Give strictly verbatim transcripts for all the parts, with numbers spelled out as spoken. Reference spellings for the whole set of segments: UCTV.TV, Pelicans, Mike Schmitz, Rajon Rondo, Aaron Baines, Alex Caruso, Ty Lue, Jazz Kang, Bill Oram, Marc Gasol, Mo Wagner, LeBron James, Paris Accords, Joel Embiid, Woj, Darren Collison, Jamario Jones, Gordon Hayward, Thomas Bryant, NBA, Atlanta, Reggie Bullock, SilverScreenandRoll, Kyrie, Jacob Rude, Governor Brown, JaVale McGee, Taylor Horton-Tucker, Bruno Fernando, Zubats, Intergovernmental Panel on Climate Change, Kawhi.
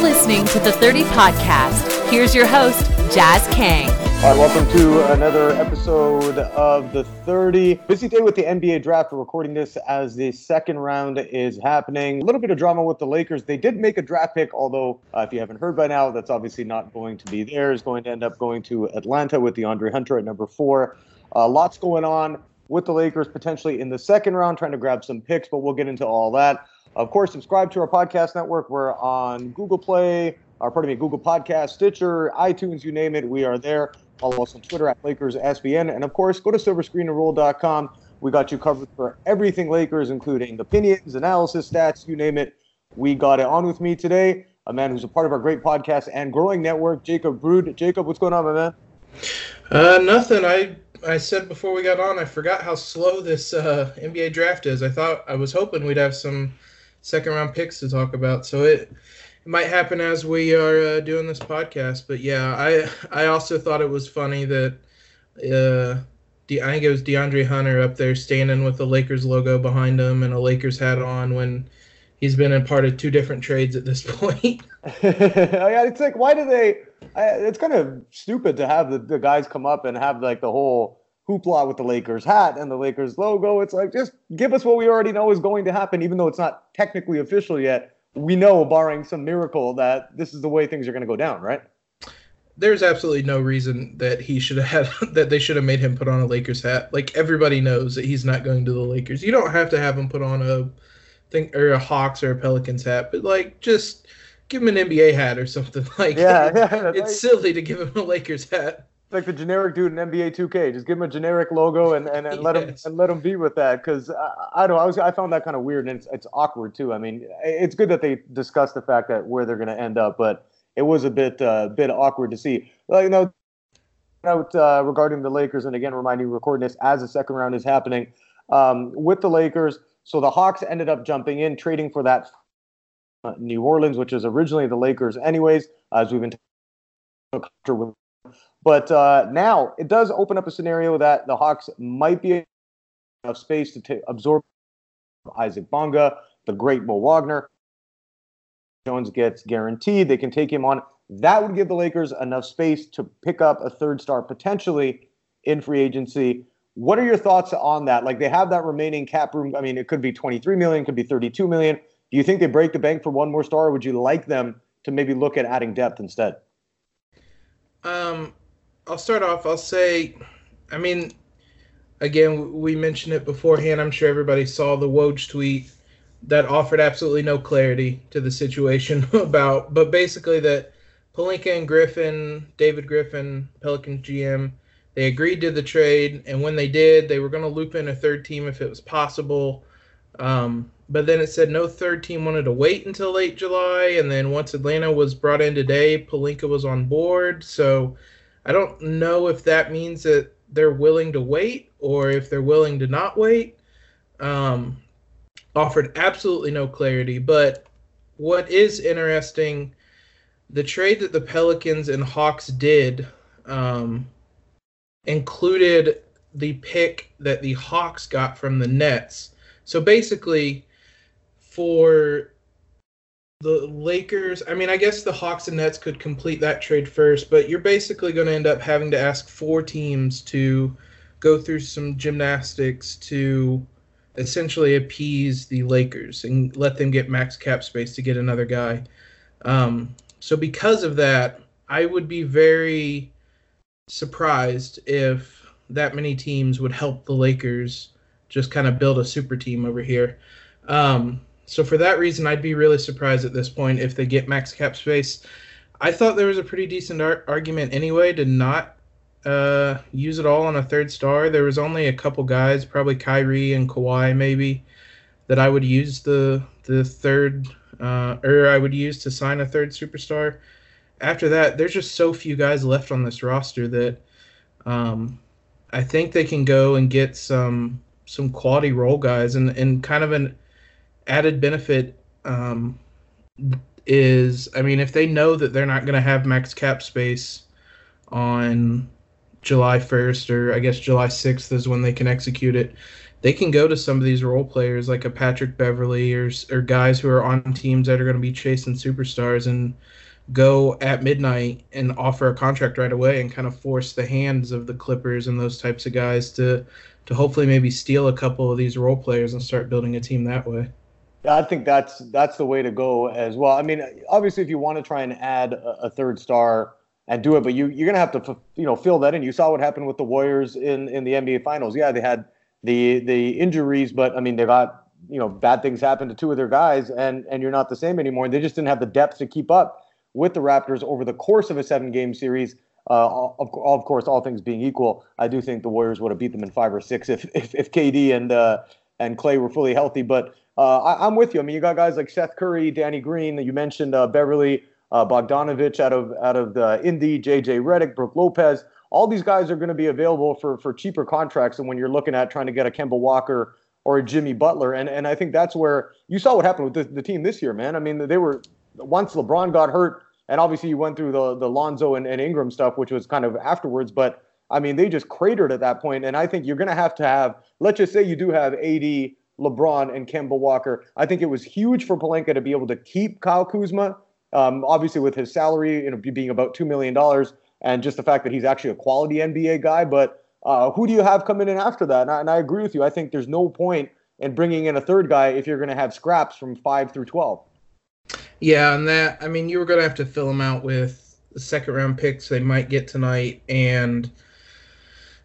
You're listening to The thirty Podcast. Here's your host, Jazz Kang. All right, welcome to another episode of The thirty. Busy day with the N B A draft. We're recording this as the second round is happening. A little bit of drama with the Lakers. They did make a draft pick, although uh, if you haven't heard by now, that's obviously not going to be there. It's going to end up going to Atlanta with DeAndre Hunter at number four. Uh, lots going on with the Lakers potentially in the second round, trying to grab some picks, but we'll get into all that. Of course, subscribe to our podcast network. We're on Google Play, or pardon me, Google Podcast, Stitcher, iTunes, you name it, we are there. Follow us on Twitter at Lakers S B N. And of course, go to Silver Screen and Roll dot com. We got you covered for everything Lakers, including opinions, analysis, stats, you name it. We got it. On with me today, a man who's a part of our great podcast and growing network, Jacob Rude. Jacob, what's going on, my man? Uh, nothing. I I said before we got on, I forgot how slow this uh, N B A draft is. I thought, I was hoping we'd have some second round picks to talk about, so it, it might happen as we are uh, doing this podcast. But yeah, I I also thought it was funny that uh, De- I think it was DeAndre Hunter up there standing with the Lakers logo behind him and a Lakers hat on when he's been a part of two different trades at this point. It's like, why do they? I, it's kind of stupid to have the, the guys come up and have like the whole hoopla with the Lakers hat and the Lakers logo. It's like, just give us what we already know is going to happen, even though it's not technically official yet. We know, barring some miracle, that this is the way things are going to go down, right? There's absolutely no reason that he should have had, that they should have made him put on a Lakers hat. Like, everybody knows that he's not going to the Lakers. You don't have to have him put on a thing or a Hawks or a Pelicans hat, but like, just give him an N B A hat or something. Like, yeah, yeah, it's right. Silly to give him a Lakers hat. Like the generic dude in N B A two K, just give him a generic logo and, and, and yes. let him and let him be with that. Because I, I don't, I was I found that kind of weird, and it's it's awkward too. I mean, it's good that they discussed the fact that where they're going to end up, but it was a bit uh, bit awkward to see. Like, you know, uh, regarding the Lakers, and again, reminding you, recording this as the second round is happening um, with the Lakers. So the Hawks ended up jumping in, trading for that uh, New Orleans, which is originally the Lakers, anyways, as we've been talking with. But uh, now it does open up a scenario that the Hawks might be enough space to t- absorb Isaac Bonga, the great Mo Wagner. Jones gets guaranteed. They can take him on. That would give the Lakers enough space to pick up a third star potentially in free agency. What are your thoughts on that? Like, they have that remaining cap room. I mean, it could be twenty-three million dollars, could be thirty-two million dollars. Do you think they break the bank for one more star, or would you like them to maybe look at adding depth instead? Um, I'll start off. I'll say, I mean, again, we mentioned it beforehand. I'm sure everybody saw the Woj tweet that offered absolutely no clarity to the situation about, but basically that Pelinka and Griffin, David Griffin, Pelicans G M, they agreed to the trade. And when they did, they were going to loop in a third team if it was possible. Um, but then it said no third team wanted to wait until late July. And then once Atlanta was brought in today, Pelinka was on board. So I don't know if that means that they're willing to wait or if they're willing to not wait. Um, offered absolutely no clarity. But what is interesting, the trade that the Pelicans and Hawks did um, included the pick that the Hawks got from the Nets. So basically, for the Lakers, I mean, I guess the Hawks and Nets could complete that trade first, but you're basically going to end up having to ask four teams to go through some gymnastics to essentially appease the Lakers and let them get max cap space to get another guy. Um, so because of that, I would be very surprised if that many teams would help the Lakers just kind of build a super team over here. Um, so for that reason, I'd be really surprised at this point if they get max cap space. I thought there was a pretty decent ar- argument anyway to not uh, use it all on a third star. There was only a couple guys, probably Kyrie and Kawhi maybe, that I would use the the third, uh, or I would use to sign a third superstar. After that, there's just so few guys left on this roster that um, I think they can go and get some... some quality role guys, and, and kind of an added benefit um, is, I mean, if they know that they're not going to have max cap space on July first, or I guess July sixth is when they can execute it, they can go to some of these role players like a Patrick Beverley or or guys who are on teams that are going to be chasing superstars and go at midnight and offer a contract right away and kind of force the hands of the Clippers and those types of guys to to hopefully maybe steal a couple of these role players and start building a team that way. Yeah, I think that's that's the way to go as well. I mean, obviously, if you want to try and add a, a third star and do it, but you you're gonna have to you know fill that in. You saw what happened with the Warriors in in the N B A Finals. Yeah, they had the the injuries, but I mean, they got you know bad things happen to two of their guys, and and you're not the same anymore. They just didn't have the depth to keep up with the Raptors over the course of a seven-game series. Uh, of, of course, all things being equal, I do think the Warriors would have beat them in five or six if if, if K D and uh, and Clay were fully healthy. But uh, I, I'm with you. I mean, you got guys like Seth Curry, Danny Green. You mentioned uh, Beverly, uh, Bogdanovich out of out of the Indy, J J Redick, Brook Lopez. All these guys are going to be available for for cheaper contracts than when you're looking at trying to get a Kemba Walker or a Jimmy Butler. And and I think that's where you saw what happened with the, the team this year, man. I mean, they were. Once LeBron got hurt, and obviously you went through the the Lonzo and, and Ingram stuff, which was kind of afterwards, but I mean, they just cratered at that point. And I think you're going to have to have, let's just say you do have A D, LeBron, and Kemba Walker. I think it was huge for Pelinka to be able to keep Kyle Kuzma, um, obviously with his salary you know, being about two million dollars, and just the fact that he's actually a quality N B A guy. But uh, who do you have coming in after that? And I, and I agree with you. I think there's no point in bringing in a third guy if you're going to have scraps from five through twelve. Yeah, and that, I mean, you were going to have to fill them out with the second-round picks they might get tonight and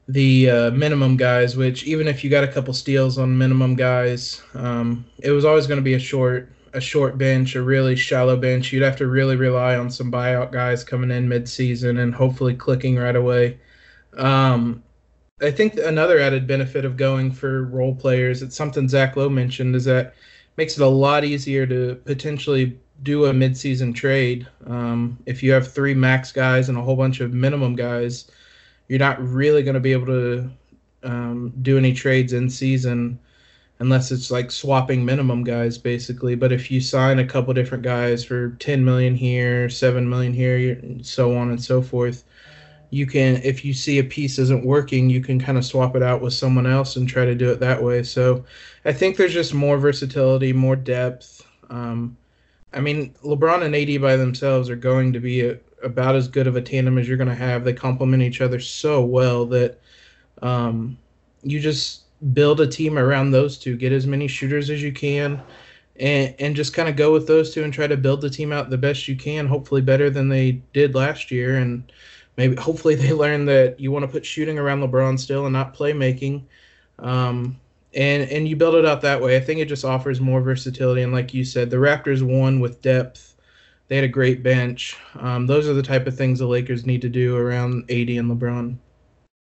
the uh, minimum guys, which even if you got a couple steals on minimum guys, um, it was always going to be a short a short bench, a really shallow bench. You'd have to really rely on some buyout guys coming in mid-season and hopefully clicking right away. Um, I think another added benefit of going for role players, it's something Zach Lowe mentioned, is that it makes it a lot easier to potentially – do a midseason trade. Um, if you have three max guys and a whole bunch of minimum guys, you're not really going to be able to um, do any trades in season unless it's like swapping minimum guys basically. But if you sign a couple different guys for ten million here, seven million here, so on and so forth, you can, if you see a piece isn't working, you can kind of swap it out with someone else and try to do it that way. So I think there's just more versatility, more depth. Um, I mean, LeBron and A D by themselves are going to be a, about as good of a tandem as you're going to have. They complement each other so well that um, you just build a team around those two. Get as many shooters as you can and, and just kind of go with those two and try to build the team out the best you can, hopefully better than they did last year. And maybe hopefully they learn that you want to put shooting around LeBron still and not playmaking. Um And and you build it out that way. I think it just offers more versatility. And like you said, the Raptors won with depth. They had a great bench. Um, those are the type of things the Lakers need to do around A D and LeBron.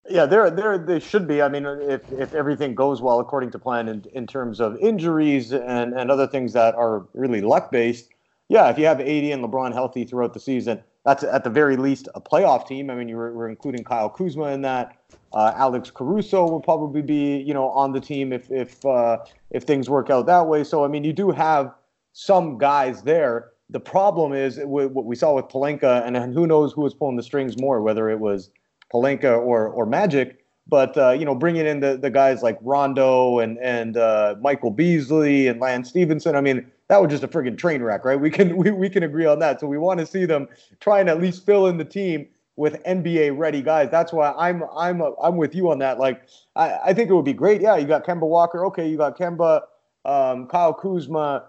Yeah, they're, they're, they should be. I mean, if if everything goes well according to plan in, in terms of injuries and, and other things that are really luck-based, yeah, if you have A D and LeBron healthy throughout the season, that's at the very least a playoff team. I mean, you were, we're including Kyle Kuzma in that. Uh, Alex Caruso will probably be, you know, on the team if if uh, if things work out that way. So I mean, you do have some guys there. The problem is what we saw with Pelinka, and, and who knows who was pulling the strings more, whether it was Pelinka or or Magic. But uh, you know, bringing in the, the guys like Rondo and and uh, Michael Beasley and Lance Stephenson, I mean, that was just a friggin' train wreck, right? We can we we can agree on that. So we want to see them try and at least fill in the team with N B A ready guys. That's why I'm I'm I'm with you on that. Like I, I think it would be great. Yeah, you got Kemba Walker. Okay, you got Kemba, um, Kyle Kuzma,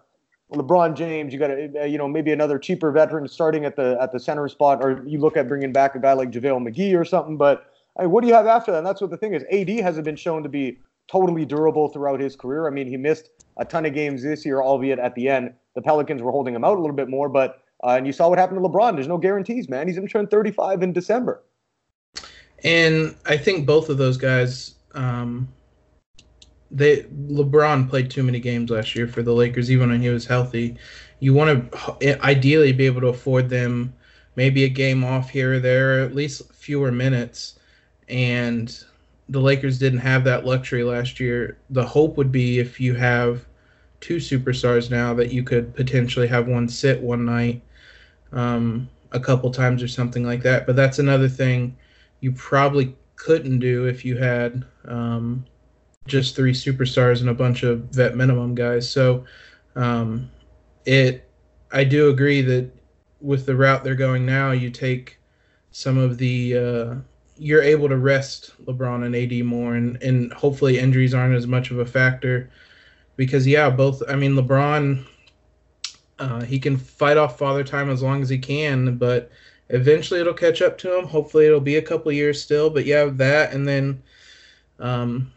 LeBron James. You got a, you know maybe another cheaper veteran starting at the at the center spot, or you look at bringing back a guy like JaVale McGee or something. But I mean, what do you have after that? And that's what the thing is. A D hasn't been shown to be totally durable throughout his career. I mean, he missed a ton of games this year, albeit at the end the Pelicans were holding him out a little bit more, but. Uh, and you saw what happened to LeBron. There's no guarantees, man. He's going to turn thirty-five in December. And I think both of those guys, um, they LeBron played too many games last year for the Lakers, even when he was healthy. You want to ideally be able to afford them maybe a game off here or there, or at least fewer minutes. And the Lakers didn't have that luxury last year. The hope would be if you have two superstars now that you could potentially have one sit one night. Um, a couple times or something like that. But that's another thing. You probably couldn't do if you had um, just three superstars and a bunch of vet minimum guys. So um, it, I do agree that with the route they're going now, you take some of the uh, you're able to rest LeBron and A D more, and, and hopefully injuries aren't as much of a factor. Because, yeah, both – I mean, LeBron, uh, he can fight off father time as long as he can, but eventually it'll catch up to him. Hopefully it'll be a couple of years still. But, yeah, that and then um,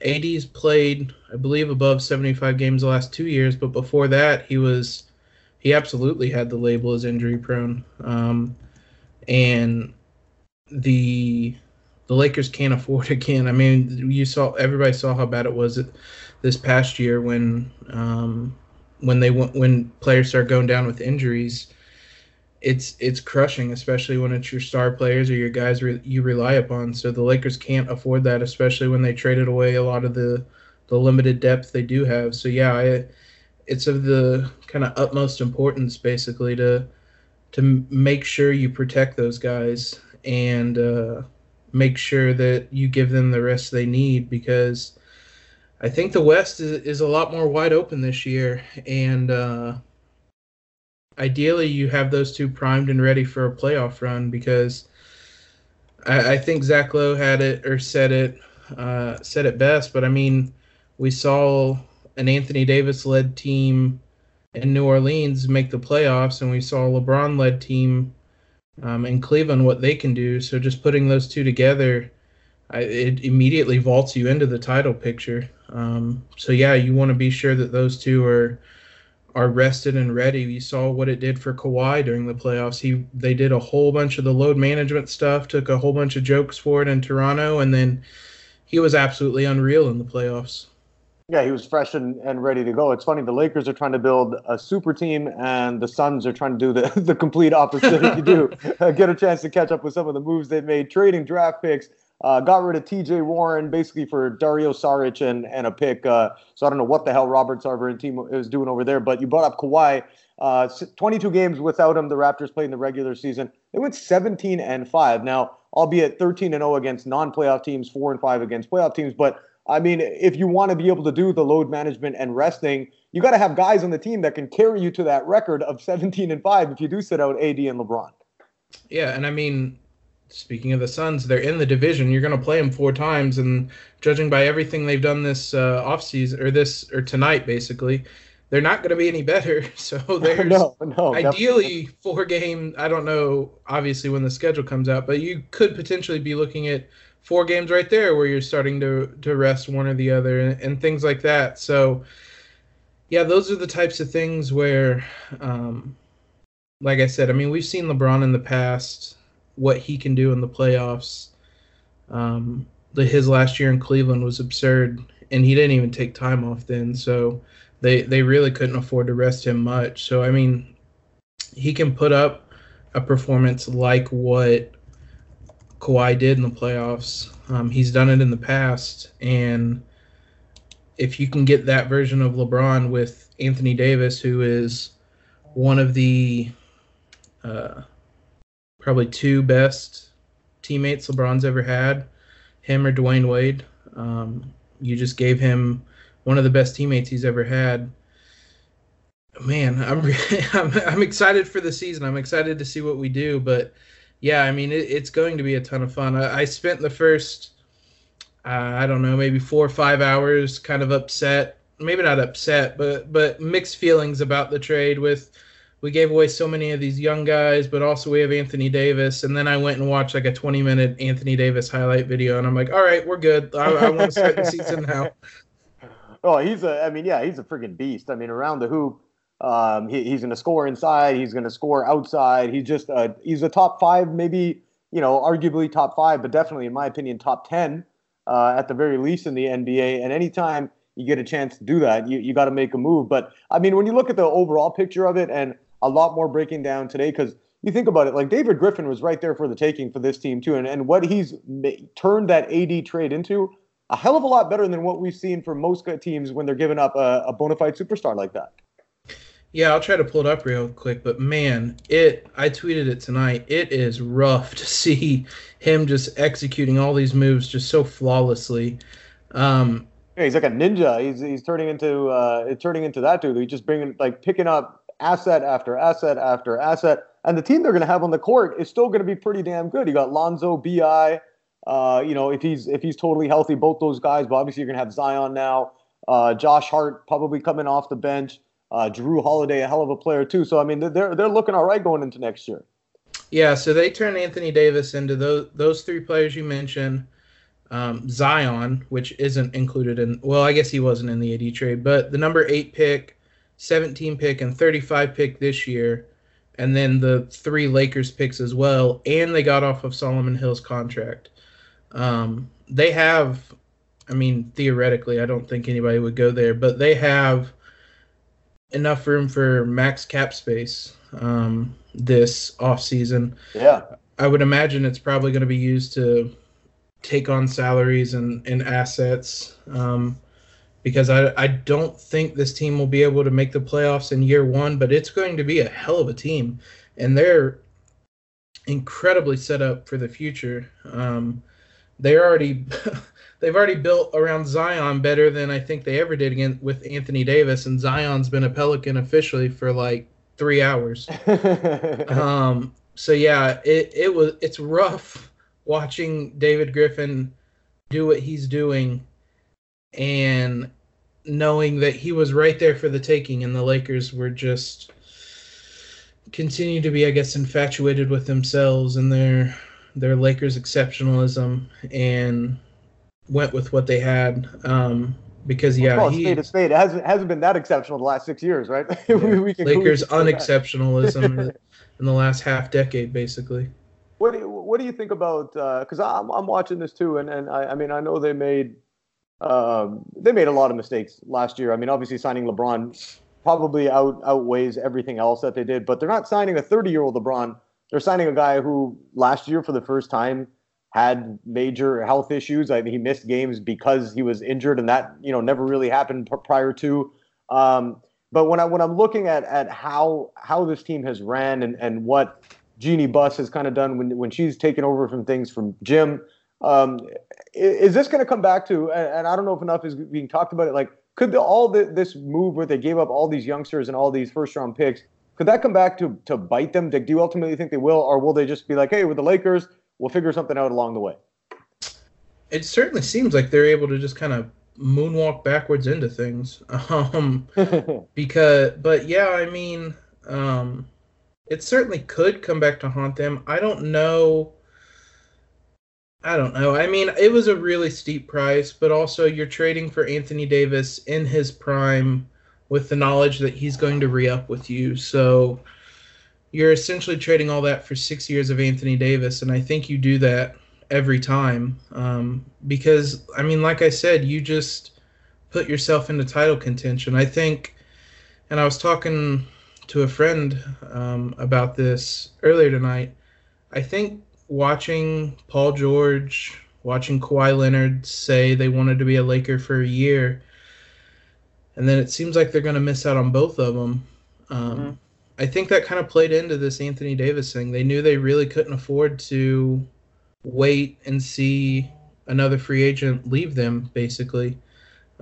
A D's played, I believe, above seventy-five games the last two years. But before that, he was – he absolutely had the label as injury-prone. Um, and the – The Lakers can't afford again. I mean, you saw everybody saw how bad it was this past year when um, when they went, when players start going down with injuries. It's it's crushing, especially when it's your star players or your guys re- you rely upon. So the Lakers can't afford that, especially when they traded away a lot of the the limited depth they do have. So yeah, I, it's of the kind of utmost importance basically to to make sure you protect those guys and. Uh, make sure that you give them the rest they need, because I think the West is, is a lot more wide open this year. And uh, ideally you have those two primed and ready for a playoff run, because I, I think Zach Lowe had it or said it, uh, said it best. But I mean, we saw an Anthony Davis led team in New Orleans make the playoffs, and we saw a LeBron led team Um, and Cleveland, what they can do. So just putting those two together, I, it immediately vaults you into the title picture. Um, so, yeah, you want to be sure that those two are are rested and ready. You saw what it did for Kawhi during the playoffs. He They did a whole bunch of the load management stuff, took a whole bunch of jokes for it in Toronto, and then he was absolutely unreal in the playoffs. Yeah, he was fresh and, and ready to go. It's funny, the Lakers are trying to build a super team, and the Suns are trying to do the, the complete opposite. If you do uh, get a chance to catch up with some of the moves they've made, trading draft picks, uh, got rid of T J Warren basically for Dario Saric and, and a pick. Uh, so I don't know what the hell Robert Sarver and team is doing over there, but you brought up Kawhi. Uh, twenty-two games without him, the Raptors played in the regular season. They went seventeen and five. Now, albeit thirteen and oh against non-playoff teams, four and five against playoff teams, but I mean, if you want to be able to do the load management and resting, you got to have guys on the team that can carry you to that record of seventeen and five if you do sit out A D and LeBron. Yeah, and I mean, speaking of the Suns, they're in the division. You're going to play them four times, and judging by everything they've done this uh, offseason or this or tonight, basically, they're not going to be any better. So there's no, no, ideally definitely. Four game. I don't know, obviously, when the schedule comes out, but you could potentially be looking at four games right there where you're starting to, to rest one or the other and, and things like that. So, yeah, those are the types of things where, um, like I said, I mean, we've seen LeBron in the past, what he can do in the playoffs. Um, the, his last year in Cleveland was absurd, and he didn't even take time off then. So they, they really couldn't afford to rest him much. So, I mean, he can put up a performance like what Kawhi did in the playoffs. Um, he's done it in the past, and if you can get that version of LeBron with Anthony Davis, who is one of the uh, probably two best teammates LeBron's ever had, him or Dwayne Wade, um, you just gave him one of the best teammates he's ever had. Man, I'm really, I'm, I'm excited for the season. I'm excited to see what we do, but yeah, I mean, it, it's going to be a ton of fun. I, I spent the first, uh, I don't know, maybe four or five hours kind of upset. Maybe not upset, but but mixed feelings about the trade with we gave away so many of these young guys, but also we have Anthony Davis. And then I went and watched like a twenty-minute Anthony Davis highlight video, and I'm like, all right, we're good. I, I want to start the season now. Oh, he's a, I mean, yeah, he's a freaking beast. I mean, around the hoop. Um, he, he's going to score inside. He's going to score outside. He's just uh, he's a top five, maybe, you know, arguably top five, but definitely, in my opinion, top ten uh, at the very least in the N B A. And anytime you get a chance to do that, you, you got to make a move. But I mean, when you look at the overall picture of it, and a lot more breaking down today, because you think about it, like David Griffin was right there for the taking for this team too. And, and what he's ma- turned that A D trade into, a hell of a lot better than what we've seen for most teams when they're giving up a, a bona fide superstar like that. Yeah, I'll try to pull it up real quick, but man, it I tweeted it tonight. It is rough to see him just executing all these moves just so flawlessly. Um, yeah, he's like a ninja. He's he's turning into uh, turning into that dude. He's just bringing like picking up asset after asset after asset, and the team they're going to have on the court is still going to be pretty damn good. You got Lonzo, B I, uh, you know, if he's if he's totally healthy, both those guys. But obviously, you're going to have Zion now. Uh, Josh Hart probably coming off the bench. Uh, Jrue Holiday, a hell of a player, too. So, I mean, they're they're looking all right going into next year. Yeah, so they turn Anthony Davis into those, those three players you mentioned. Um, Zion, which isn't included in – well, I guess he wasn't in the A D trade. But the number eight pick, seventeen pick, and thirty-five pick this year, and then the three Lakers picks as well, and they got off of Solomon Hill's contract. Um, they have – I mean, theoretically, I don't think anybody would go there, but they have – enough room for max cap space um, this offseason. Yeah. I would imagine it's probably going to be used to take on salaries and, and assets um, because I, I don't think this team will be able to make the playoffs in year one, but it's going to be a hell of a team, and they're incredibly set up for the future. Um, they're already... They've already built around Zion better than I think they ever did again with Anthony Davis, and Zion's been a Pelican officially for like three hours. um, so yeah, it it was it's rough watching David Griffin do what he's doing, and knowing that he was right there for the taking, and the Lakers were just continue to be, I guess, infatuated with themselves and their their Lakers exceptionalism and went with what they had um, because, yeah. Well, he, state to state, it hasn't, hasn't been that exceptional the last six years, right? Yeah. we, we can, Lakers we unexceptionalism in the last half decade, basically. What do you, what do you think about uh, – because I'm, I'm watching this too, and, and I, I mean, I know they made um, they made a lot of mistakes last year. I mean, obviously signing LeBron probably out, outweighs everything else that they did, but they're not signing a thirty-year-old LeBron. They're signing a guy who last year for the first time had major health issues. I mean, he missed games because he was injured, and that, you know, never really happened p- prior to. Um, but when I when I'm looking at at how how this team has ran and and what Jeannie Buss has kind of done when when she's taken over from things from Jim, um, is, is this going to come back to? And, and I don't know if enough is being talked about it. Like, could the, all the, this move where they gave up all these youngsters and all these first round picks, could that come back to to bite them? Do you ultimately think they will, or will they just be like, hey, with the Lakers, we'll figure something out along the way? It certainly seems like they're able to just kind of moonwalk backwards into things. Um, because, but yeah, I mean, um, it certainly could come back to haunt them. I don't know. I don't know. I mean, it was a really steep price, but also you're trading for Anthony Davis in his prime with the knowledge that he's going to re-up with you. So you're essentially trading all that for six years of Anthony Davis, and I think you do that every time um, because, I mean, like I said, you just put yourself into title contention. I think, and I was talking to a friend um, about this earlier tonight, I think watching Paul George, watching Kawhi Leonard say they wanted to be a Laker for a year, and then it seems like they're going to miss out on both of them. Um, mm-hmm. I think that kind of played into this Anthony Davis thing. They knew they really couldn't afford to wait and see another free agent leave them, basically.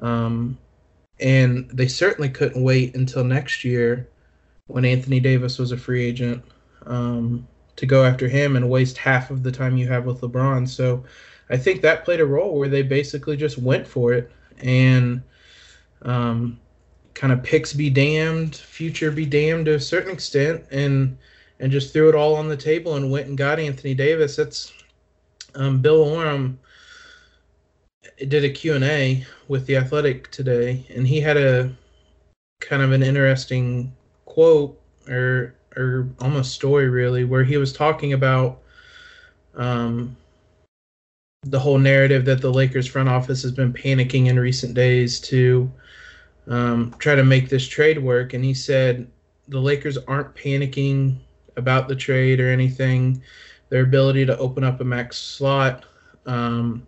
Um, and they certainly couldn't wait until next year when Anthony Davis was a free agent um, to go after him and waste half of the time you have with LeBron. So I think that played a role where they basically just went for it and um, – kind of picks be damned, future be damned to a certain extent, and and just threw it all on the table and went and got Anthony Davis. That's um, Bill Oram did a Q and A with The Athletic today, and he had a kind of an interesting quote or or almost story, really, where he was talking about um, the whole narrative that the Lakers front office has been panicking in recent days to Um, try to make this trade work, and he said the Lakers aren't panicking about the trade or anything. Their ability to open up a max slot, um,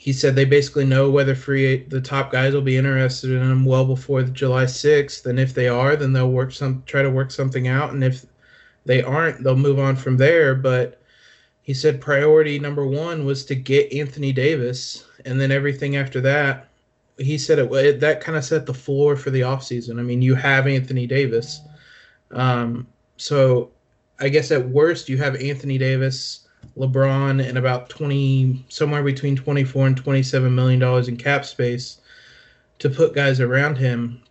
he said they basically know whether free the top guys will be interested in him well before July sixth, and if they are, then they'll work some try to work something out, and if they aren't, they'll move on from there. But he said priority number one was to get Anthony Davis, and then everything after that, he said it, it that kind of set the floor for the offseason. I mean, you have Anthony Davis. Um, so I guess at worst you have Anthony Davis, LeBron, and about twenty, somewhere between twenty-four and twenty-seven million dollars in cap space to put guys around him.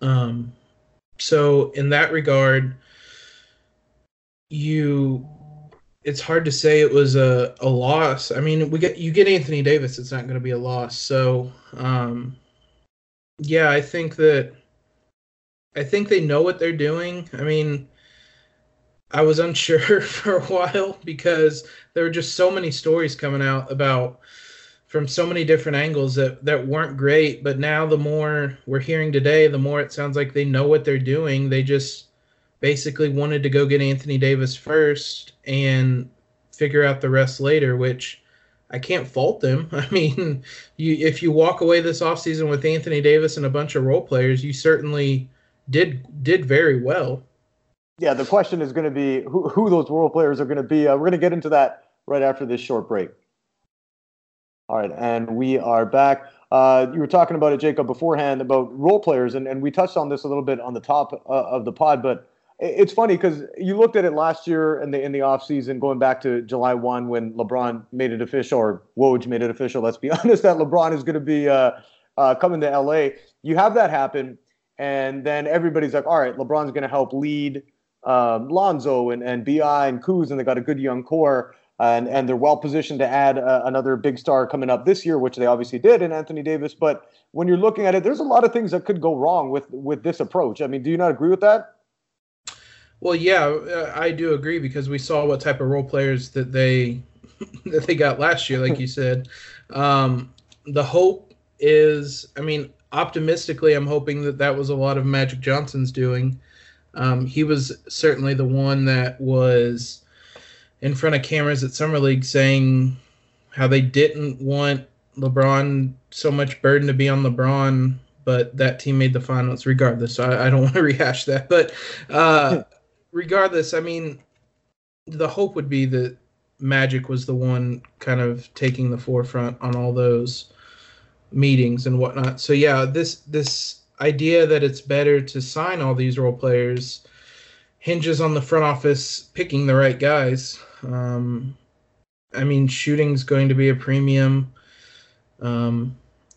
Um, so in that regard, you, it's hard to say it was a, a loss. I mean, we get you get Anthony Davis, it's not going to be a loss. So um, yeah, I think that I think they know what they're doing. I mean, I was unsure for a while because there were just so many stories coming out about from so many different angles that, that weren't great. But now the more we're hearing today, the more it sounds like they know what they're doing. They just basically wanted to go get Anthony Davis first and figure out the rest later, which I can't fault them. I mean, you, if you walk away this offseason with Anthony Davis and a bunch of role players, you certainly did did very well. Yeah, the question is going to be who, who those role players are going to be. Uh, we're going to get into that right after this short break. All right, and we are back. Uh, you were talking about it, Jacob, beforehand about role players, and, and we touched on this a little bit on the top uh, of the pod, but it's funny because you looked at it last year in the in the offseason, going back to July first when LeBron made it official, or Woj made it official, let's be honest, that LeBron is going to be uh, uh, coming to L A. You have that happen. And then everybody's like, all right, LeBron's going to help lead um, Lonzo and, and B I and Kuz, and they got a good young core, and, and they're well-positioned to add uh, another big star coming up this year, which they obviously did in Anthony Davis. But when you're looking at it, there's a lot of things that could go wrong with, with this approach. I mean, do you not agree with that? Well, yeah, I do agree because we saw what type of role players that they that they got last year, like you said. Um, the hope is, I mean, optimistically, I'm hoping that that was a lot of Magic Johnson's doing. Um, he was certainly the one that was in front of cameras at Summer League saying how they didn't want LeBron, so much burden to be on LeBron, but that team made the finals regardless. So I, I don't want to rehash that. But uh, regardless, I mean, the hope would be that Magic was the one kind of taking the forefront on all those meetings and whatnot. So yeah, this this idea that it's better to sign all these role players hinges on the front office picking the right guys. Um, I mean, shooting's going to be a premium, um,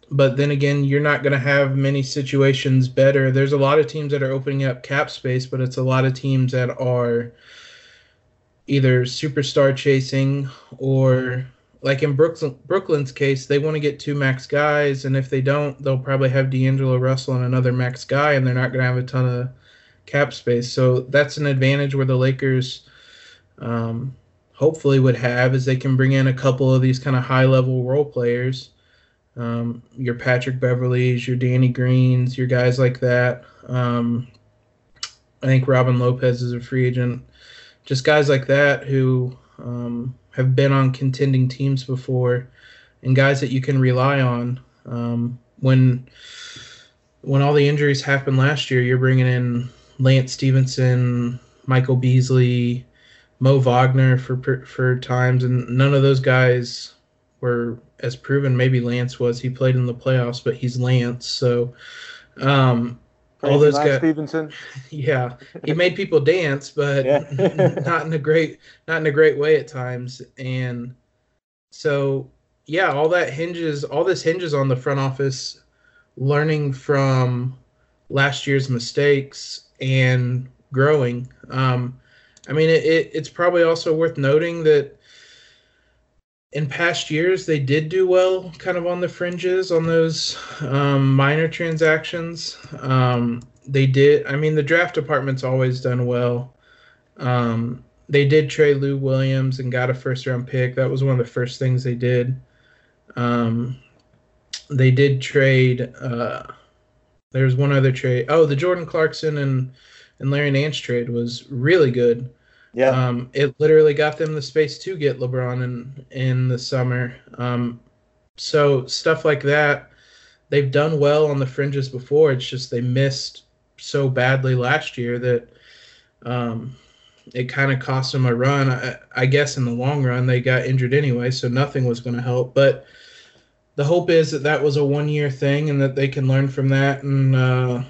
but then again, you're not going to have many situations better. There's a lot of teams that are opening up cap space, but it's a lot of teams that are either superstar chasing or, like in Brooklyn, Brooklyn's case, they want to get two max guys, and if they don't, they'll probably have D'Angelo Russell and another max guy, and they're not going to have a ton of cap space. So that's an advantage where the Lakers um, hopefully would have, is they can bring in a couple of these kind of high-level role players, um, your Patrick Beverleys, your Danny Greens, your guys like that. Um, I think Robin Lopez is a free agent. Just guys like that who um, – have been on contending teams before, and guys that you can rely on. Um, when when all the injuries happened last year, you're bringing in Lance Stephenson, Michael Beasley, Mo Wagner for for times, and none of those guys were as proven. Maybe Lance was. He played in the playoffs, but he's Lance. So um, all those guys. Stephenson. Yeah, he made people dance, but yeah. not in a great, not in a great way at times. And so, yeah, all that hinges, all this hinges on the front office learning from last year's mistakes and growing. Um, I mean, it, it, it's probably also worth noting that in past years they did do well kind of on the fringes on those um, minor transactions. Um, they did. I mean, the draft department's always done well. Um, they did trade Lou Williams and got a first-round pick. That was one of the first things they did. Um, they did trade uh, – there was one other trade. Oh, the Jordan Clarkson and, and Larry Nance trade was really good. Yeah, um, it literally got them the space to get LeBron in in the summer. Um, So stuff like that, they've done well on the fringes before. It's just they missed so badly last year that um, it kind of cost them a run. I, I guess in the long run they got injured anyway, so nothing was going to help. But the hope is that that was a one-year thing and that they can learn from that and uh,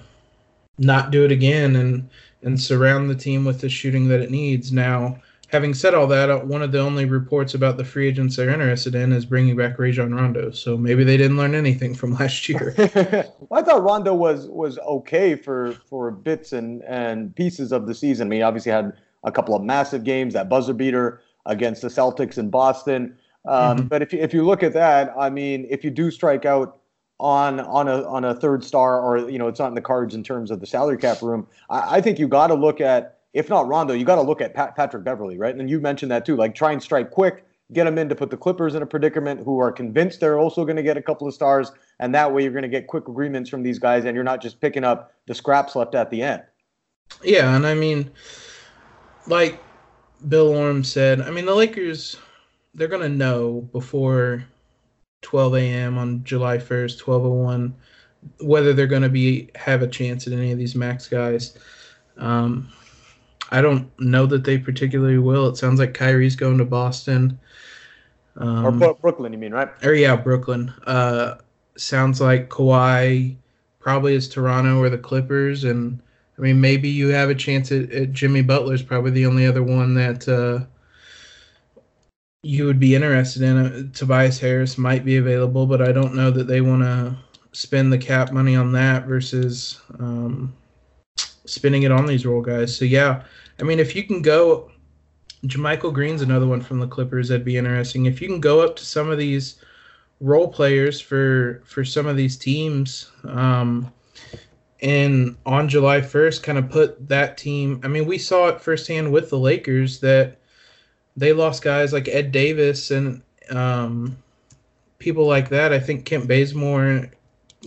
not do it again and, and surround the team with the shooting that it needs. Now, having said all that, one of the only reports about the free agents they're interested in is bringing back Rajon Rondo. So maybe they didn't learn anything from last year. Well, I thought Rondo was was okay for for bits and, and pieces of the season. I mean, he obviously had a couple of massive games, that buzzer beater against the Celtics in Boston. Um, mm-hmm. But if you, if you look at that, I mean, if you do strike out on on a on a third star, or you know, it's not in the cards in terms of the salary cap room, I, I think you got to look at. If not Rondo, you got to look at Pat, Patrick Beverley, right? And you mentioned that too. Like, try and strike quick, get him in to put the Clippers in a predicament, who are convinced they're also going to get a couple of stars, and that way you're going to get quick agreements from these guys, and you're not just picking up the scraps left at the end. Yeah, and I mean, like Bill Oram said, I mean, the Lakers, they're going to know before twelve a.m. on July first, twelve oh one, whether they're going to be have a chance at any of these max guys. Um I don't know that they particularly will. It sounds like Kyrie's going to Boston. Um, or Brooklyn, you mean, right? Or, yeah, Brooklyn. Uh, sounds like Kawhi probably is Toronto or the Clippers. And, I mean, maybe you have a chance at, at Jimmy Butler's probably the only other one that uh, you would be interested in. Uh, Tobias Harris might be available, but I don't know that they want to spend the cap money on that versus um, – spinning it on these role guys. So, yeah, I mean, if you can go – Jermichael Green's another one from the Clippers that'd be interesting. If you can go up to some of these role players for for some of these teams um, and on July first kind of put that team – I mean, we saw it firsthand with the Lakers that they lost guys like Ed Davis and um, people like that. I think Kent Bazemore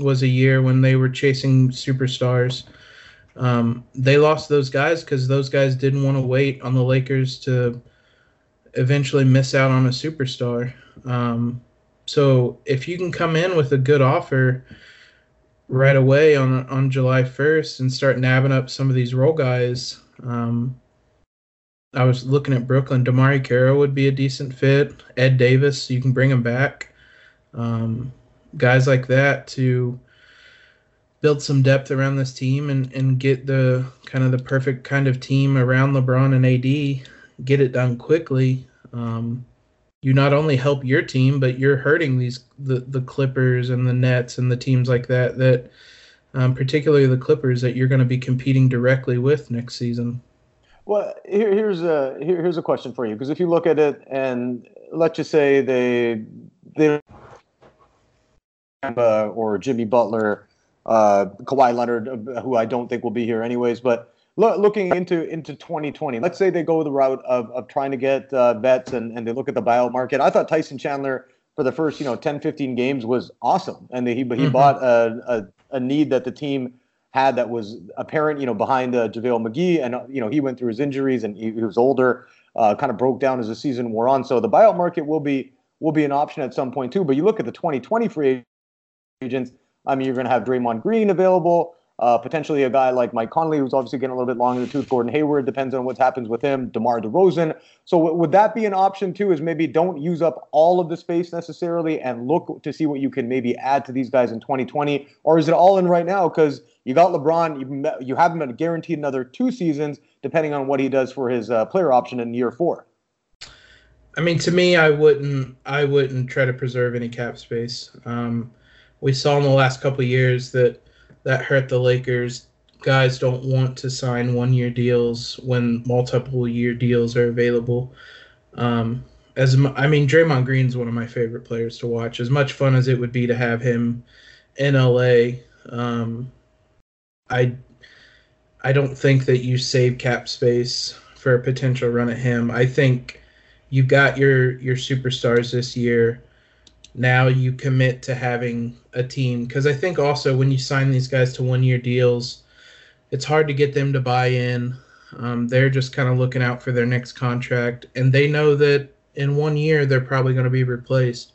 was a year when they were chasing superstars. Um, they lost those guys because those guys didn't want to wait on the Lakers to eventually miss out on a superstar. Um, so if you can come in with a good offer right away on on July first and start nabbing up some of these role guys, um, I was looking at Brooklyn. Damari Carroll would be a decent fit. Ed Davis, you can bring him back. Um, guys like that to build some depth around this team and, and get the kind of the perfect kind of team around LeBron and A D, get it done quickly. Um, you not only help your team, but you're hurting these the, the Clippers and the Nets and the teams like that, that um, particularly the Clippers that you're going to be competing directly with next season. Well, here, here's a here, here's a question for you, because if you look at it and let's just say they they uh, or Jimmy Butler, Uh, Kawhi Leonard, who I don't think will be here anyways, but lo- looking into into twenty twenty, let's say they go the route of, of trying to get uh, vets and, and they look at the buyout market. I thought Tyson Chandler for the first, you know, ten, fifteen games was awesome. And he, he mm-hmm. bought a, a, a need that the team had that was apparent, you know, behind uh, JaVale McGee. And, you know, he went through his injuries and he, he was older, uh, kind of broke down as the season wore on. So the buyout market will be, will be an option at some point too. But you look at the twenty twenty free agents, I mean, you're going to have Draymond Green available, uh, potentially a guy like Mike Conley, who's obviously getting a little bit long in the tooth. Gordon Hayward, depends on what happens with him. DeMar DeRozan. So w- would that be an option, too, is maybe don't use up all of the space necessarily and look to see what you can maybe add to these guys in twenty twenty? Or is it all in right now because you got LeBron, you met, you have him guaranteed another two seasons, depending on what he does for his uh, player option in year four? I mean, to me, I wouldn't, I wouldn't try to preserve any cap space. Um We saw in the last couple of years that that hurt the Lakers. Guys don't want to sign one-year deals when multiple-year deals are available. Um, as I mean, Draymond Green's one of my favorite players to watch. As much fun as it would be to have him in L A, um, I I don't think that you save cap space for a potential run at him. I think you've got your your superstars this year. Now you commit to having a team, because I think also when you sign these guys to one-year deals, it's hard to get them to buy in. Um, they're just kind of looking out for their next contract, and they know that in one year they're probably going to be replaced.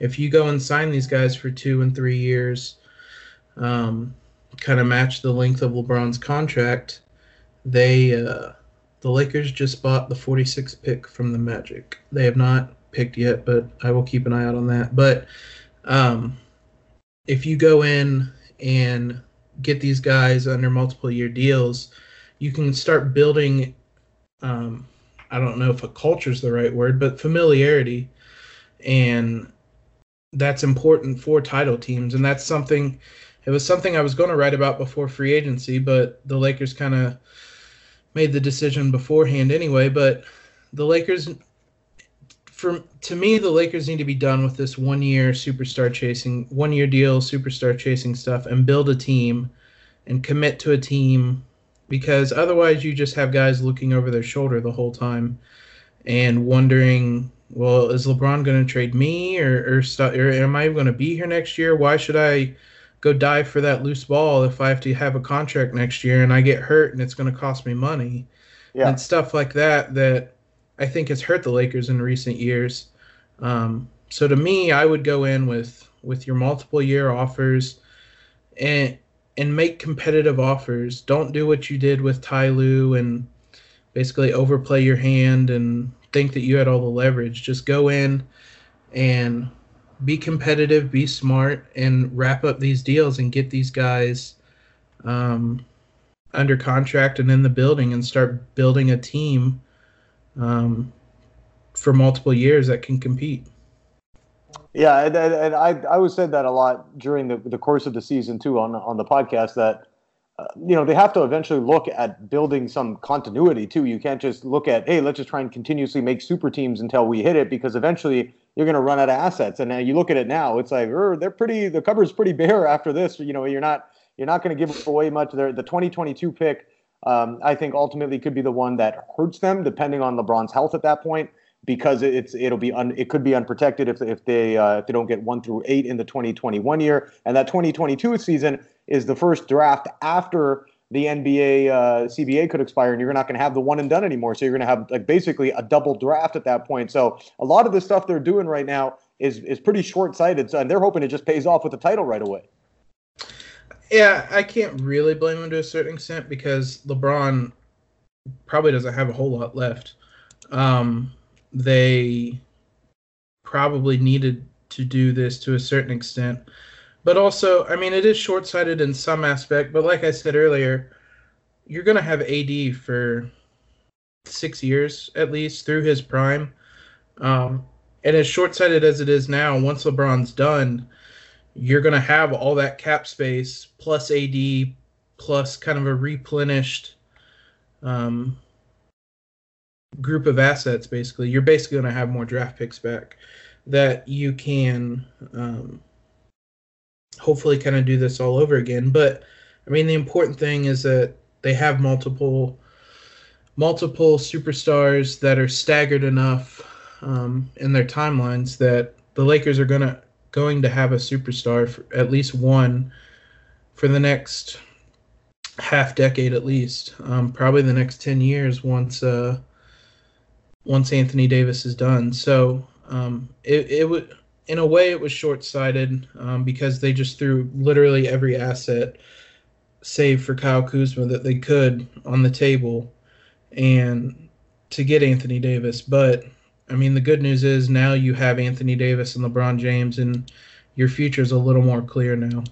if you go and sign these guys for two and three years, um, kind of match the length of LeBron's contract, they uh, the Lakers just bought the forty-sixth pick from the Magic. They have not picked yet, but I will keep an eye out on that. But um, if you go in and get these guys under multiple year deals, you can start building, um, I don't know if a culture is the right word, but familiarity. And that's important for title teams. And that's something, it was something I was going to write about before free agency, but the Lakers kind of made the decision beforehand anyway. But the Lakers, for, to me, the Lakers need to be done with this one-year superstar chasing, one-year deal, superstar chasing stuff, and build a team and commit to a team, because otherwise you just have guys looking over their shoulder the whole time and wondering, well, is LeBron going to trade me, or, or, st- or am I going to be here next year? Why should I go dive for that loose ball if I have to have a contract next year and I get hurt and it's going to cost me money? Yeah. And stuff like that that I think has hurt the Lakers in recent years. Um, so to me, I would go in with, with your multiple year offers and and make competitive offers. Don't do what you did with Ty Lue and basically overplay your hand and think that you had all the leverage. Just go in and be competitive, be smart, and wrap up these deals and get these guys um, under contract and in the building and start building a team um, for multiple years that can compete. Yeah, and, and, and I I always said that a lot during the, the course of the season, too, on, on the podcast, that uh, you know, they have to eventually look at building some continuity, too. You can't just look at, hey, let's just try and continuously make super teams until we hit it, because eventually you're going to run out of assets. And now you look at it now, it's like, er, they're pretty, the cupboard's pretty bare after this. You know, you're not, you're not going to give away much. They're, the twenty twenty-two pick, um, I think ultimately could be the one that hurts them, depending on LeBron's health at that point, because it's, it'll be, un, it could be unprotected if if they, uh, if they don't get one through eight in the twenty twenty-one year. And that twenty twenty-two season is the first draft after the N B A uh, C B A could expire, and you're not going to have the one and done anymore. So you're going to have like basically a double draft at that point. So a lot of the stuff they're doing right now is is pretty short-sighted, and they're hoping it just pays off with the title right away. Yeah, I can't really blame them to a certain extent, because LeBron probably doesn't have a whole lot left. Um, they probably needed to do this to a certain extent. But also, I mean, it is short-sighted in some aspect, but like I said earlier, you're going to have A D for six years at least through his prime. Um, and as short-sighted as it is now, once LeBron's done, you're going to have all that cap space plus A D plus kind of a replenished um, group of assets, basically. You're basically going to have more draft picks back that you can um, – hopefully kind of do this all over again. But I mean, the important thing is that they have multiple multiple superstars that are staggered enough um, in their timelines that the Lakers are gonna going to have a superstar, for at least one, for the next half decade at least, um, probably the next ten years once uh, once Anthony Davis is done. So um, it it would. In a way, it was short-sighted um, because they just threw literally every asset, save for Kyle Kuzma, that they could on the table and to get Anthony Davis. But, I mean, the good news is now you have Anthony Davis and LeBron James, and your future is a little more clear now.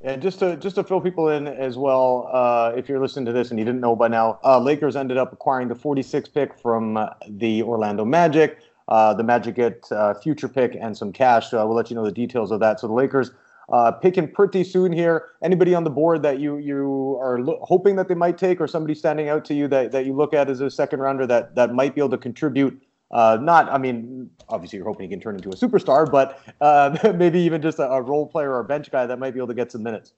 And just to just to fill people in as well, uh, if you're listening to this and you didn't know by now, uh, Lakers ended up acquiring the forty-sixth pick from uh, the Orlando Magic. Uh, the Magic get uh, future pick and some cash. So I will let you know the details of that. So the Lakers uh, picking pretty soon here. Anybody on the board that you you are lo- hoping that they might take, or somebody standing out to you that, that you look at as a second rounder that, that might be able to contribute? Uh, not, I mean, obviously you're hoping he can turn into a superstar, but uh, maybe even just a, a role player or a bench guy that might be able to get some minutes.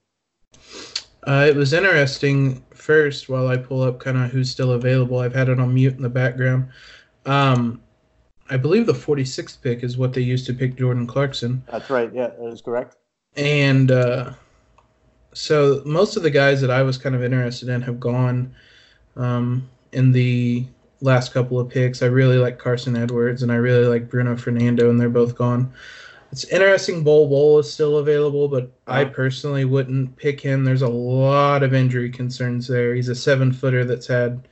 Uh, it was interesting. First, while I pull up kind of who's still available, I've had it on mute in the background. Um, I believe the forty-sixth pick is what they used to pick Jordan Clarkson. That's right. Yeah, that is correct. And uh, so most of the guys that I was kind of interested in have gone um, in the last couple of picks. I really like Carson Edwards, and I really like Bruno Fernando, and they're both gone. It's interesting Bol Bol is still available, but I personally wouldn't pick him. There's a lot of injury concerns there. He's a seven-footer that's had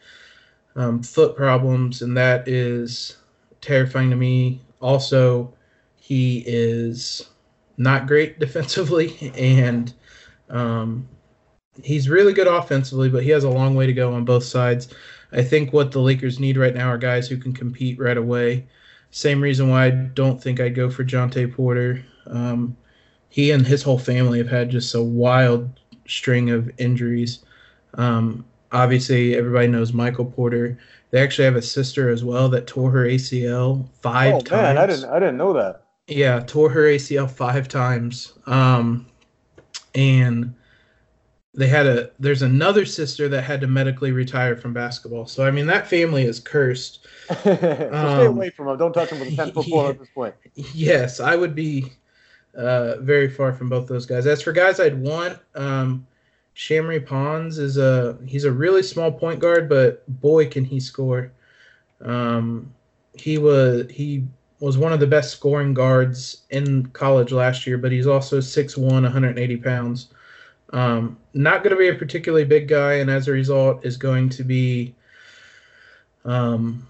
um, foot problems, and that is terrifying to me. Also, he is not great defensively, and um, he's really good offensively, but he has a long way to go on both sides. I think what the Lakers need right now are guys who can compete right away. Same reason why I don't think I'd go for Jontay Porter. Um, he and his whole family have had just a wild string of injuries. Um, obviously, everybody knows Michael Porter. They actually have a sister as well that tore her A C L five oh, times. Oh, man, I didn't, I didn't know that. Yeah, tore her A C L five times. Um, and they had a – there's another sister that had to medically retire from basketball. So, I mean, that family is cursed. so um, stay away from them. Don't touch them with a ten-foot ball at this point. Yes, I would be uh, very far from both those guys. As for guys I'd want, um, Shamorie Ponds is a – he's a really small point guard, but boy, can he score. Um, he was he was one of the best scoring guards in college last year, but he's also six foot one, one hundred eighty pounds. Um, not going to be a particularly big guy, and as a result is going to be um,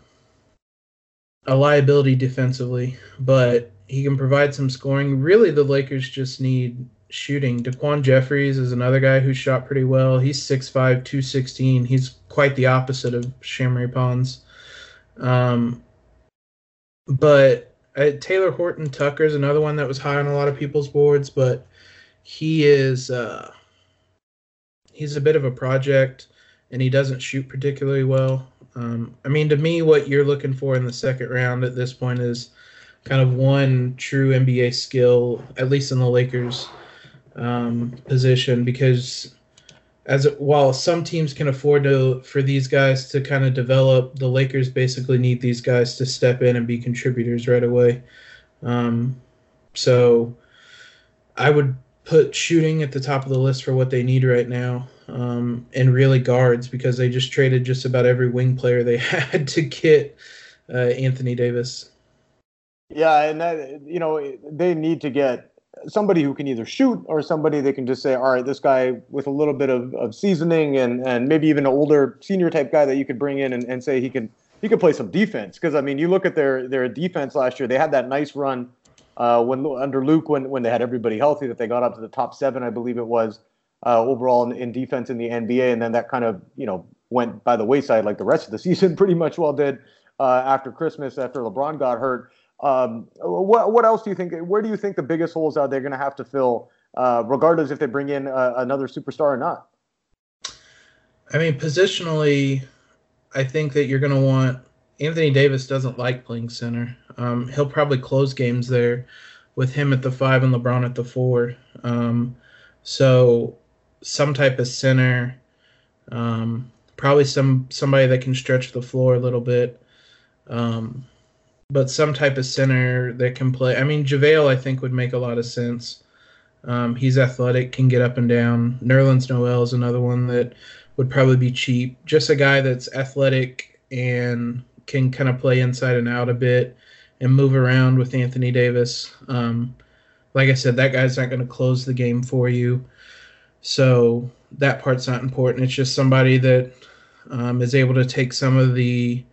a liability defensively, but he can provide some scoring. Really, the Lakers just need shooting. Daquan Jeffries is another guy who shot pretty well. He's six foot five, two sixteen. He's quite the opposite of Shamorie Ponds. Um, but uh, Taylor Horton-Tucker is another one that was high on a lot of people's boards, but he is uh, – he's a bit of a project, and he doesn't shoot particularly well. Um, I mean, to me, what you're looking for in the second round at this point is kind of one true N B A skill, at least in the Lakers um, position, because as while some teams can afford to for these guys to kind of develop, the Lakers basically need these guys to step in and be contributors right away. Um, so I would – put shooting at the top of the list for what they need right now, um, and really guards, because they just traded just about every wing player they had to get uh, Anthony Davis. Yeah, and that, you know, they need to get somebody who can either shoot or somebody they can just say, all right, this guy with a little bit of, of seasoning and, and maybe even an older senior type guy that you could bring in and, and say he can he could play some defense. Because I mean, you look at their their defense last year; they had that nice run. Uh, when under Luke, when, when they had everybody healthy, that they got up to the top seven, I believe it was, uh, overall in, in defense in the N B A, and then that kind of, you know, went by the wayside like the rest of the season pretty much well did uh, after Christmas, after LeBron got hurt. Um, what what else do you think? Where do you think the biggest holes are they're going to have to fill, uh, regardless if they bring in uh, another superstar or not? I mean, positionally, I think that you're going to want. Anthony Davis doesn't like playing center. Um, he'll probably close games there with him at the five and LeBron at the four. Um, so some type of center, um, probably some somebody that can stretch the floor a little bit, um, but some type of center that can play. I mean, JaVale, I think, would make a lot of sense. Um, he's athletic, can get up and down. Nerlens Noel is another one that would probably be cheap. Just a guy that's athletic and can kind of play inside and out a bit and move around with Anthony Davis. Um, like I said, that guy's not going to close the game for you. So that part's not important. It's just somebody that um, is able to take some of the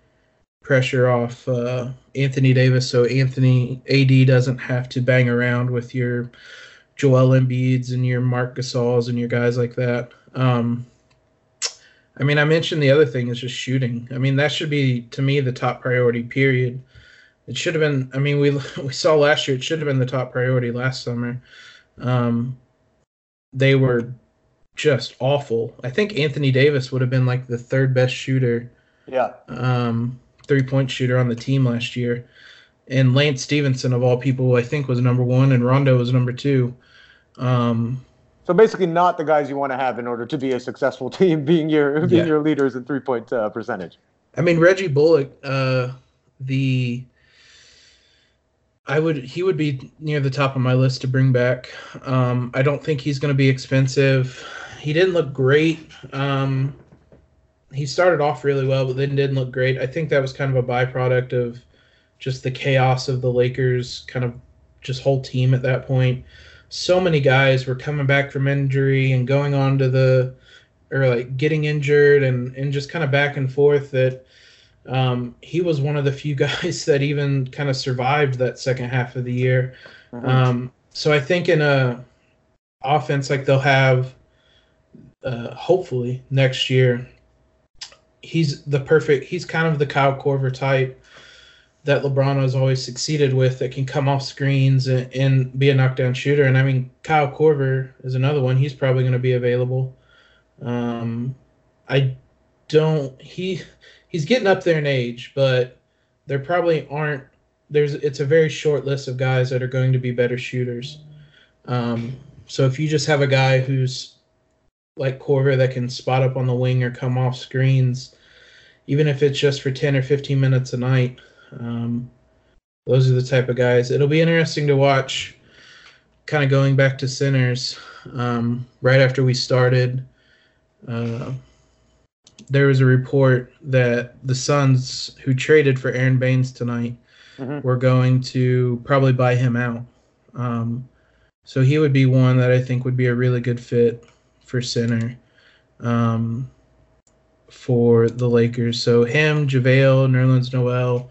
pressure off uh, Anthony Davis. So Anthony A D doesn't have to bang around with your Joel Embiids and your Marc Gasols and your guys like that. Um, I mean, I mentioned the other thing is just shooting. I mean, that should be, to me, the top priority, period. It should have been, I mean, we we saw last year, it should have been the top priority last summer. Um, they were just awful. I think Anthony Davis would have been like the third best shooter, yeah, um, three-point shooter on the team last year. And Lance Stephenson, of all people, I think was number one, and Rondo was number two. Um So basically not the guys you want to have in order to be a successful team, being your being yeah. your leaders in three-point uh, percentage. I mean, Reggie Bullock, uh, the I would he would be near the top of my list to bring back. Um, I don't think he's going to be expensive. He didn't look great. Um, he started off really well, but then didn't look great. I think that was kind of a byproduct of just the chaos of the Lakers kind of just whole team at that point. So many guys were coming back from injury and going on to the – or, like, getting injured and, and just kind of back and forth that um, he was one of the few guys that even kind of survived that second half of the year. Mm-hmm. Um, so I think in a offense like they'll have uh, hopefully next year, he's the perfect – he's kind of the Kyle Korver type that LeBron has always succeeded with, that can come off screens and, and be a knockdown shooter. And, I mean, Kyle Korver is another one. He's probably going to be available. Um, I don't – he he's getting up there in age, but there probably aren't – There's it's a very short list of guys that are going to be better shooters. Um, so if you just have a guy who's like Korver that can spot up on the wing or come off screens, even if it's just for ten or fifteen minutes a night – Um, those are the type of guys. It'll be interesting to watch, kind of going back to centers. Um, right after we started, uh, there was a report that the Suns, who traded for Aaron Baines tonight, mm-hmm. were going to probably buy him out. Um, so he would be one that I think would be a really good fit for center um, for the Lakers. So him, JaVale, Nerlens Noel,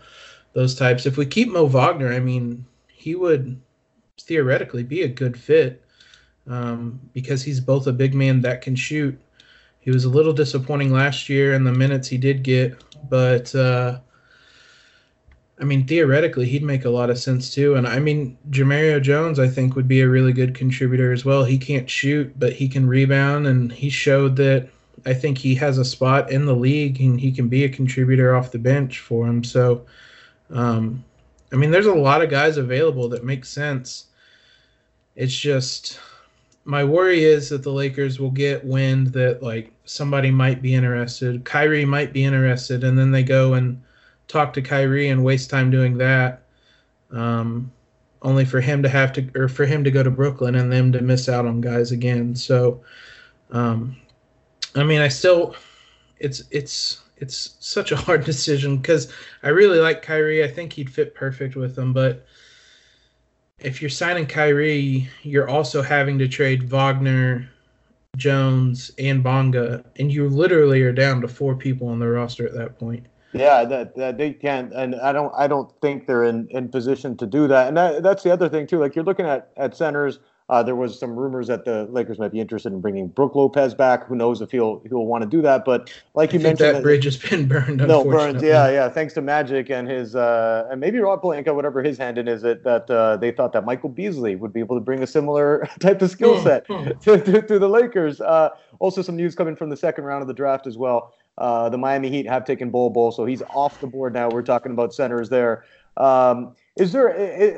those types. If we keep Mo Wagner, I mean, he would theoretically be a good fit um, because he's both a big man that can shoot. He was a little disappointing last year in the minutes he did get, but, uh, I mean, theoretically, he'd make a lot of sense too. And, I mean, Jamario Jones, I think, would be a really good contributor as well. He can't shoot, but he can rebound, and he showed that I think he has a spot in the league, and he can be a contributor off the bench for him. So, Um, I mean, there's a lot of guys available that make sense. It's just my worry is that the Lakers will get wind that, like, somebody might be interested. Kyrie might be interested, and then they go and talk to Kyrie and waste time doing that, um, only for him to have to – or for him to go to Brooklyn and them to miss out on guys again. So, um, I mean, I still – it's it's – It's such a hard decision because I really like Kyrie. I think he'd fit perfect with them. But if you're signing Kyrie, you're also having to trade Wagner, Jones, and Bonga, and you literally are down to four people on the roster at that point. Yeah, that, that they can't, and I don't. I don't think they're in, in position to do that. And that, that's the other thing too. Like, you're looking at at centers. Uh, there was some rumors that the Lakers might be interested in bringing Brook Lopez back. Who knows if he'll he'll want to do that? But like you I think mentioned, that bridge has been burned. No, burned. Yeah, yeah. Thanks to Magic and his uh, and maybe Rob Pelinka, whatever his hand in is it that uh, they thought that Michael Beasley would be able to bring a similar type of skill set oh, oh. to, to, to the Lakers. Uh, also, some news coming from the second round of the draft as well. Uh, the Miami Heat have taken Bol Bol, so he's off the board now. We're talking about centers there. Um, is there,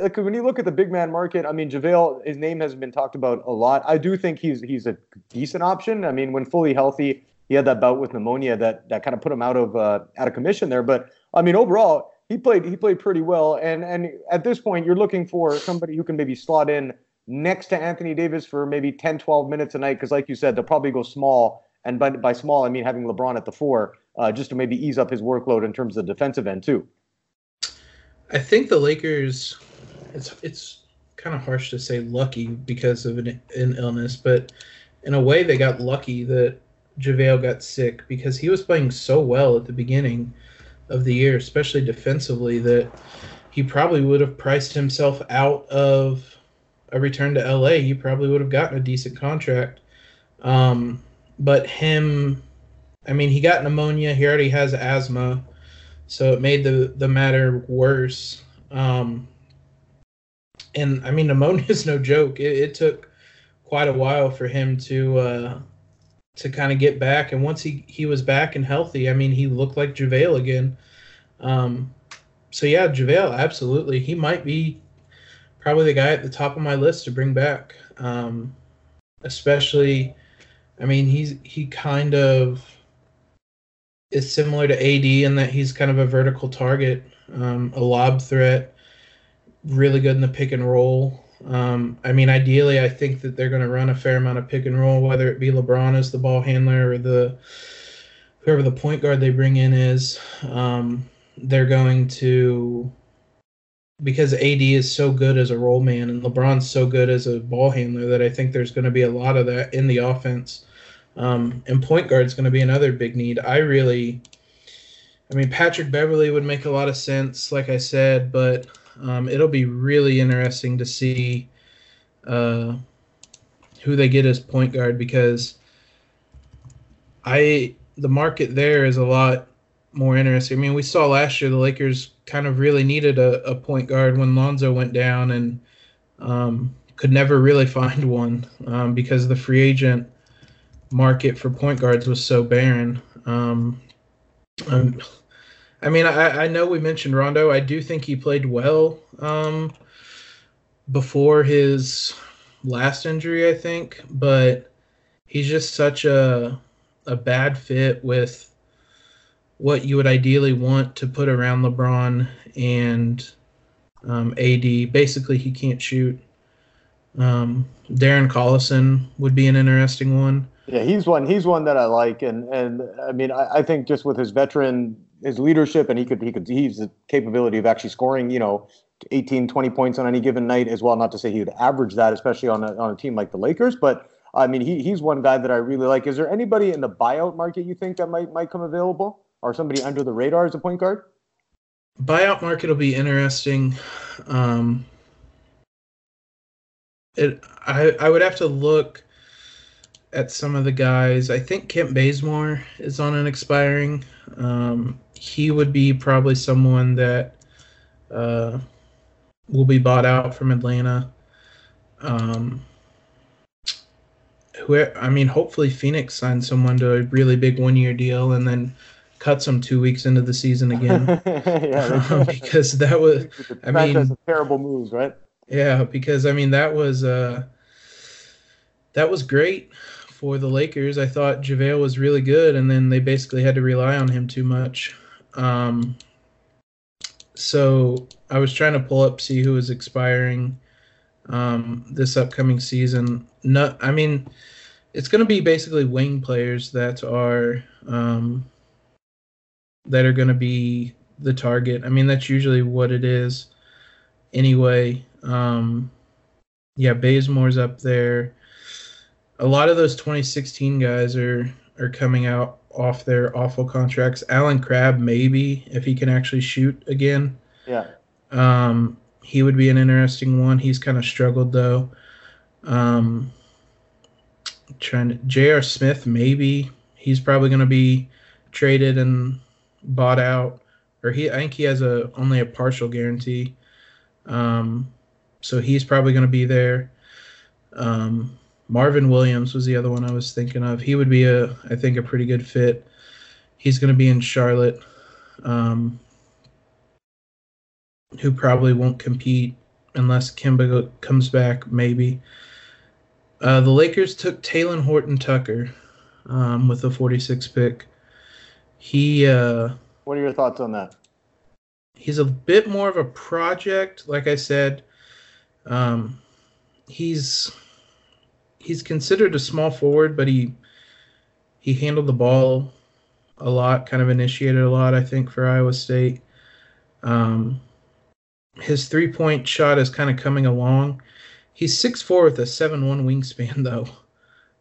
like, when you look at the big man market, I mean, JaVale, his name hasn't been talked about a lot. I do think he's he's a decent option. I mean, when fully healthy, he had that bout with pneumonia that, that kind of put him out of uh, out of commission there. But I mean, overall, he played he played pretty well. And and at this point, you're looking for somebody who can maybe slot in next to Anthony Davis for maybe ten, twelve minutes a night, because, like you said, they'll probably go small. And by by small, I mean having LeBron at the four, uh, just to maybe ease up his workload in terms of the defensive end too. I think the Lakers, it's it's kind of harsh to say lucky because of an, an illness, but in a way they got lucky that JaVale got sick, because he was playing so well at the beginning of the year, especially defensively, that he probably would have priced himself out of a return to L A. He probably would have gotten a decent contract. Um, but him, I mean, he got pneumonia. He already has asthma. So it made the, the matter worse. Um, and, I mean, pneumonia is no joke. It, it took quite a while for him to uh, to kind of get back. And once he, he was back and healthy, I mean, he looked like JaVale again. Um, so, yeah, JaVale, absolutely. He might be probably the guy at the top of my list to bring back, um, especially, I mean, he's he kind of – is similar to A D in that he's kind of a vertical target, um, a lob threat, really good in the pick and roll. Um, I mean, ideally, I think that they're going to run a fair amount of pick and roll, whether it be LeBron as the ball handler or the whoever the point guard they bring in is. Um, they're going to because A D is so good as a roll man and LeBron's so good as a ball handler that I think there's going to be a lot of that in the offense. Um, and point guard is going to be another big need. I really, I mean, Patrick Beverley would make a lot of sense, like I said, but um, it'll be really interesting to see uh, who they get as point guard, because I the market there is a lot more interesting. I mean, we saw last year the Lakers kind of really needed a, a point guard when Lonzo went down and um, could never really find one um, because the free agent market for point guards was so barren. Um, um, I mean, I, I know we mentioned Rondo. I do think he played well um, before his last injury, I think, but he's just such a a bad fit with what you would ideally want to put around LeBron and um, A D. Basically, he can't shoot. Um, Darren Collison would be an interesting one. Yeah, he's one. He's one that I like, and and I mean, I, I think just with his veteran, his leadership, and he could he could he's the capability of actually scoring, you know, eighteen, twenty points on any given night as well. Not to say he would average that, especially on a, on a team like the Lakers, but I mean, he he's one guy that I really like. Is there anybody in the buyout market you think that might might come available? Or somebody under the radar as a point guard? Buyout market will be interesting. Um, it I I would have to look at some of the guys. I think Kent Bazemore is on an expiring. Um, he would be probably someone that uh, will be bought out from Atlanta. Um, who I mean, hopefully Phoenix signs someone to a really big one-year deal and then cuts him two weeks into the season again. yeah, um, because that was, I mean, terrible moves, right? Yeah, because I mean that was uh, that was great for the Lakers. I thought JaVale was really good, and then they basically had to rely on him too much. Um, so I was trying to pull up, see who was expiring um, this upcoming season. No, I mean, it's going to be basically wing players that are. Um, that are going to be the target. I mean, that's usually what it is anyway. Um, yeah, Bazemore's up there. A lot of those twenty sixteen guys are, are coming out off their awful contracts. Alan Crabb, maybe, if he can actually shoot again. Yeah. Um, he would be an interesting one. He's kind of struggled, though. Um, trying to, J R Smith, maybe. He's probably going to be traded and bought out, or he I think he has a only a partial guarantee, um so he's probably going to be there. um Marvin Williams was the other one I was thinking of. He would be a I think a pretty good fit. He's going to be in Charlotte, um who probably won't compete unless Kemba comes back, maybe. Uh the Lakers took Talen Horton-Tucker um with a forty-six pick. He, uh, what are your thoughts on that? He's a bit more of a project. Like I said, um, he's, he's considered a small forward, but he, he handled the ball a lot, kind of initiated a lot, I think, for Iowa State. Um, his three point shot is kind of coming along. He's six foot four with a seven one wingspan though.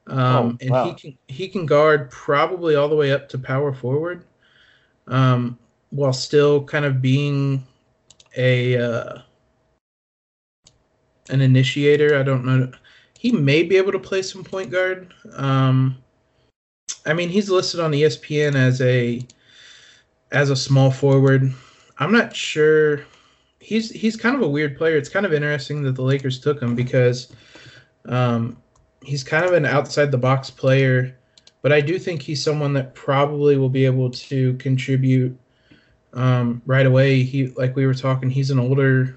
Um, oh, and wow. he can he can guard probably all the way up to power forward, um, while still kind of being a uh, an initiator. I don't know. He may be able to play some point guard. Um, I mean, he's listed on E S P N as a as a small forward. I'm not sure. He's he's kind of a weird player. It's kind of interesting that the Lakers took him because. Um, He's kind of an outside-the-box player, but I do think he's someone that probably will be able to contribute um, right away. He, like we were talking, he's an older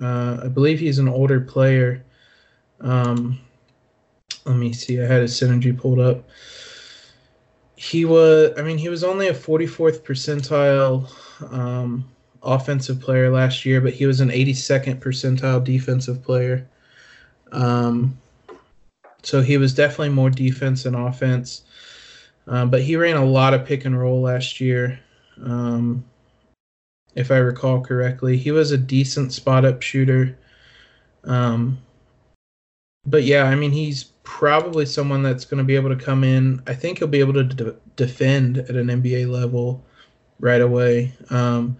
uh, – I believe he's an older player. Um, let me see. I had his synergy pulled up. He was – I mean, he was only a forty-fourth percentile um, offensive player last year, but he was an eighty-second percentile defensive player. Um So he was definitely more defense and offense. Um, but he ran a lot of pick and roll last year. Um, if I recall correctly. He was a decent spot-up shooter. Um, but, yeah, I mean, he's probably someone that's going to be able to come in. I think he'll be able to de- defend at an N B A level right away. Um,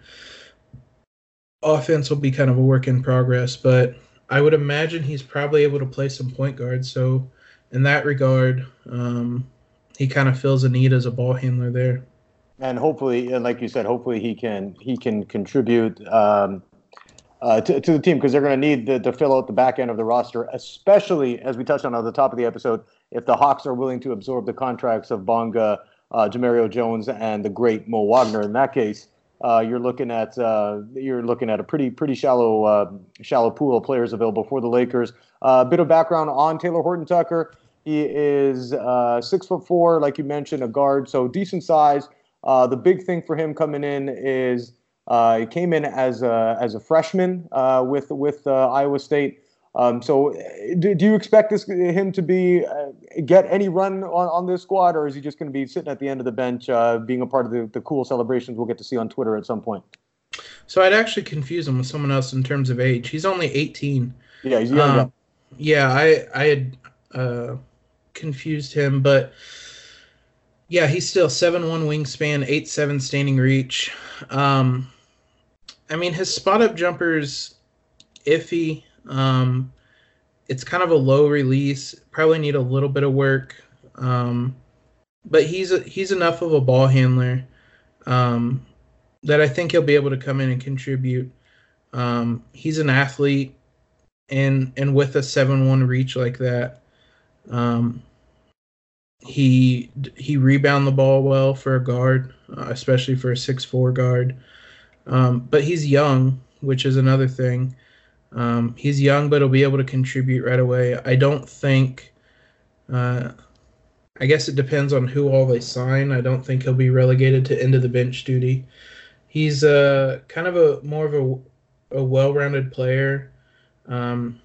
offense will be kind of a work in progress, but I would imagine he's probably able to play some point guard. So, in that regard, um, he kind of fills a need as a ball handler there. And hopefully, and like you said, hopefully he can he can contribute um, uh, to, to the team, because they're going to need the, to fill out the back end of the roster, especially, as we touched on at the top of the episode, if the Hawks are willing to absorb the contracts of Bonga, uh, Jamario Jones, and the great Mo Wagner. In that case, uh, you're looking at uh, you're looking at a pretty pretty shallow uh, shallow pool of players available for the Lakers. A uh, bit of background on Taylor Horton-Tucker. He is uh, six foot four, like you mentioned, a guard, so decent size. Uh, the big thing for him coming in is uh, he came in as a as a freshman uh, with with uh, Iowa State. Um, so, do, do you expect this him to be uh, get any run on, on this squad, or is he just going to be sitting at the end of the bench, uh, being a part of the, the cool celebrations we'll get to see on Twitter at some point? So I'd actually confuse him with someone else in terms of age. He's only eighteen. Yeah, he's young. Um, yeah, I I had uh, confused him, but. Yeah, he's still seven one wingspan, eight seven standing reach. Um, I mean, his spot-up jumper's iffy. Um, it's kind of a low release. Probably need a little bit of work. Um, but he's a, he's enough of a ball handler um, that I think he'll be able to come in and contribute. Um, he's an athlete, and and with a seven one reach like that, um, He he rebound the ball well for a guard, uh, especially for a six four guard. Um, but he's young, which is another thing. Um, he's young, but he'll be able to contribute right away. I don't think uh, – I guess it depends on who all they sign. I don't think he'll be relegated to end-of-the-bench duty. He's uh, kind of a more of a, a well-rounded player. Um,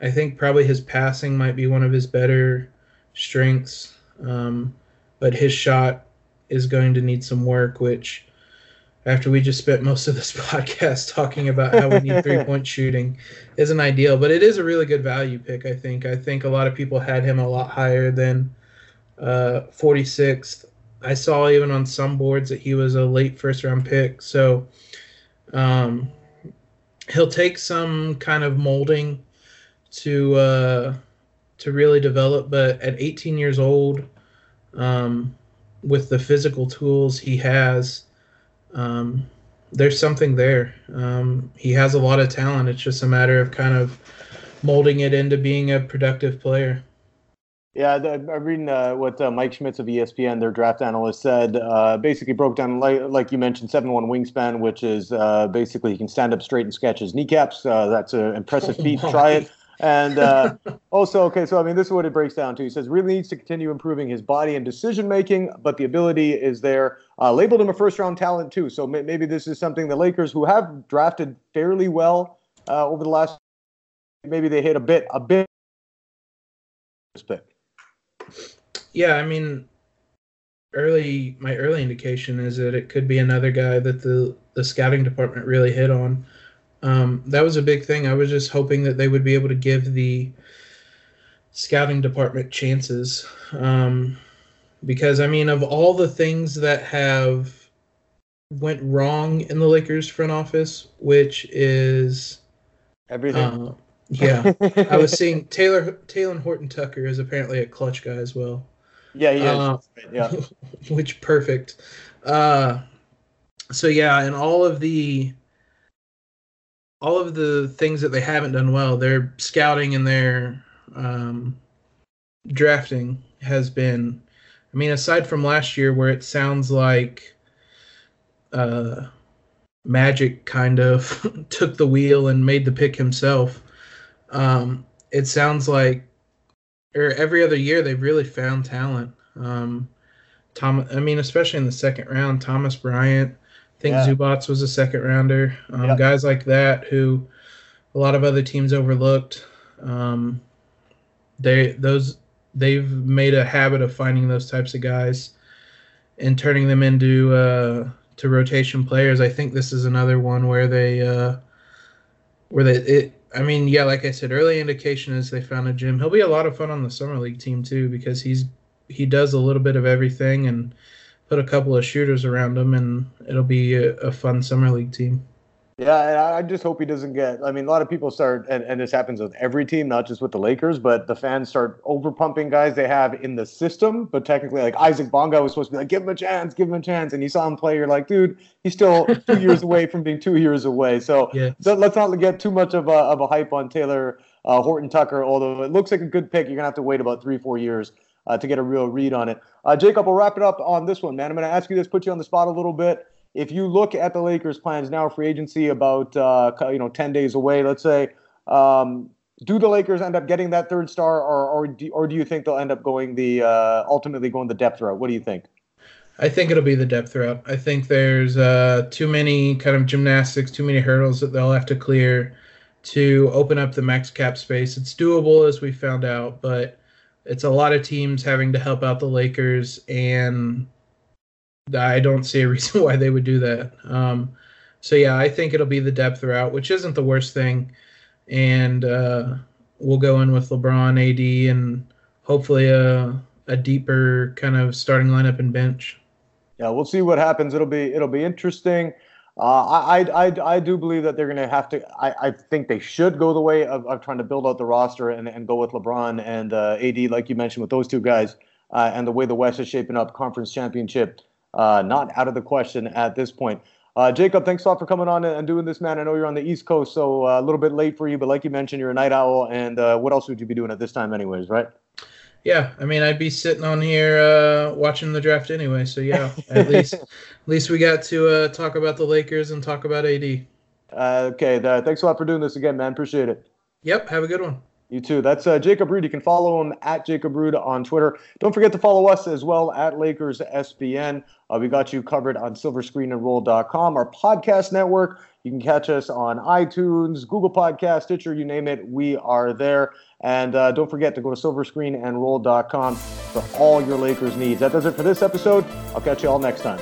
I think probably his passing might be one of his better – strengths, um, but his shot is going to need some work, which after we just spent most of this podcast talking about how we need three-point shooting isn't ideal, but it is a really good value pick, I think. I think a lot of people had him a lot higher than uh, forty-sixth. I saw even on some boards that he was a late first-round pick, so um, he'll take some kind of molding to uh, – to really develop, but at eighteen years old, um, with the physical tools he has, um, there's something there. Um, he has a lot of talent. It's just a matter of kind of molding it into being a productive player. Yeah, I'm reading uh, what uh, Mike Schmitz of E S P N, their draft analyst, said. Uh, basically broke down, like, like you mentioned, seven one wingspan, which is uh, basically he can stand up straight and scratch his kneecaps. Uh, that's an impressive feat. Oh, try it. And uh, also, okay, so, I mean, this is what it breaks down to. He says, really needs to continue improving his body and decision-making, but the ability is there. Uh, labeled him a first-round talent, too. So may- maybe this is something the Lakers, who have drafted fairly well uh, over the last maybe they hit a bit, a bit. Yeah, I mean, early my early indication is that it could be another guy that the, the scouting department really hit on. Um, that was a big thing. I was just hoping that they would be able to give the scouting department chances. Um, because, I mean, of all the things that have went wrong in the Lakers front office, which is... everything. Uh, yeah. I was seeing Taylor Talen Horton-Tucker is apparently a clutch guy as well. Yeah, he uh, is. Yeah. Which, perfect. Uh, so, yeah, and all of the... all of the things that they haven't done well, their scouting and their um, drafting has been, I mean, aside from last year where it sounds like uh, Magic kind of took the wheel and made the pick himself, um, it sounds like or every other year they've really found talent. Um, Tom, I mean, especially in the second round, Thomas Bryant, I think yeah. Zubats was a second-rounder. Um, yep. Guys like that who a lot of other teams overlooked. Um, they those they've made a habit of finding those types of guys and turning them into uh, to rotation players. I think this is another one where they, uh, where they, it, I mean, yeah, like I said, early indication is they found a gym. He'll be a lot of fun on the summer league team too, because he's, he does a little bit of everything and put a couple of shooters around him, and it'll be a, a fun summer league team. Yeah, and I just hope he doesn't get – I mean, a lot of people start – and this happens with every team, not just with the Lakers, but the fans start over-pumping guys they have in the system. But technically, like, Isaac Bonga was supposed to be like, give him a chance, give him a chance. And you saw him play, you're like, dude, he's still two years away from being two years away. So, yeah. so let's not get too much of a, of a hype on Taylor uh, Horton-Tucker, although it looks like a good pick. You're going to have to wait about three, four years uh, to get a real read on it. Uh, Jacob, I'll wrap it up on this one, man. I'm going to ask you this, put you on the spot a little bit. If you look at the Lakers' plans now, free agency about uh, you know ten days away, let's say, um, do the Lakers end up getting that third star, or or do, or do you think they'll end up going the uh, ultimately going the depth route? What do you think? I think it'll be the depth route. I think there's uh, too many kind of gymnastics, too many hurdles that they'll have to clear to open up the max cap space. It's doable, as we found out, but it's a lot of teams having to help out the Lakers, and I don't see a reason why they would do that. Um, so, yeah, I think it'll be the depth route, which isn't the worst thing. And uh, we'll go in with LeBron, A D, and hopefully a, a deeper kind of starting lineup and bench. Yeah, we'll see what happens. It'll be it'll be interesting. Uh, I, I, I do believe that they're going to have to – I think they should go the way of, of trying to build out the roster and, and go with LeBron and uh, A D, like you mentioned, with those two guys uh, and the way the West is shaping up, conference championship. Uh, not out of the question at this point. Uh, Jacob, thanks a lot for coming on and doing this, man. I know you're on the East Coast, so uh, a little bit late for you, but like you mentioned, you're a night owl, and uh, what else would you be doing at this time anyways, right? Yeah, I mean, I'd be sitting on here uh, watching the draft anyway, so yeah, at least at least we got to uh, talk about the Lakers and talk about A D. Uh, okay, uh, thanks a lot for doing this again, man. Appreciate it. Yep, have a good one. You too. That's uh, Jacob Rude. You can follow him at Jacob Rude on Twitter. Don't forget to follow us as well at Lakers S B N. Uh, we got you covered on silver screen and roll dot com, our podcast network. You can catch us on iTunes, Google Podcasts, Stitcher, you name it. We are there. And uh, don't forget to go to silver screen and roll dot com for all your Lakers needs. That does it for this episode. I'll catch you all next time.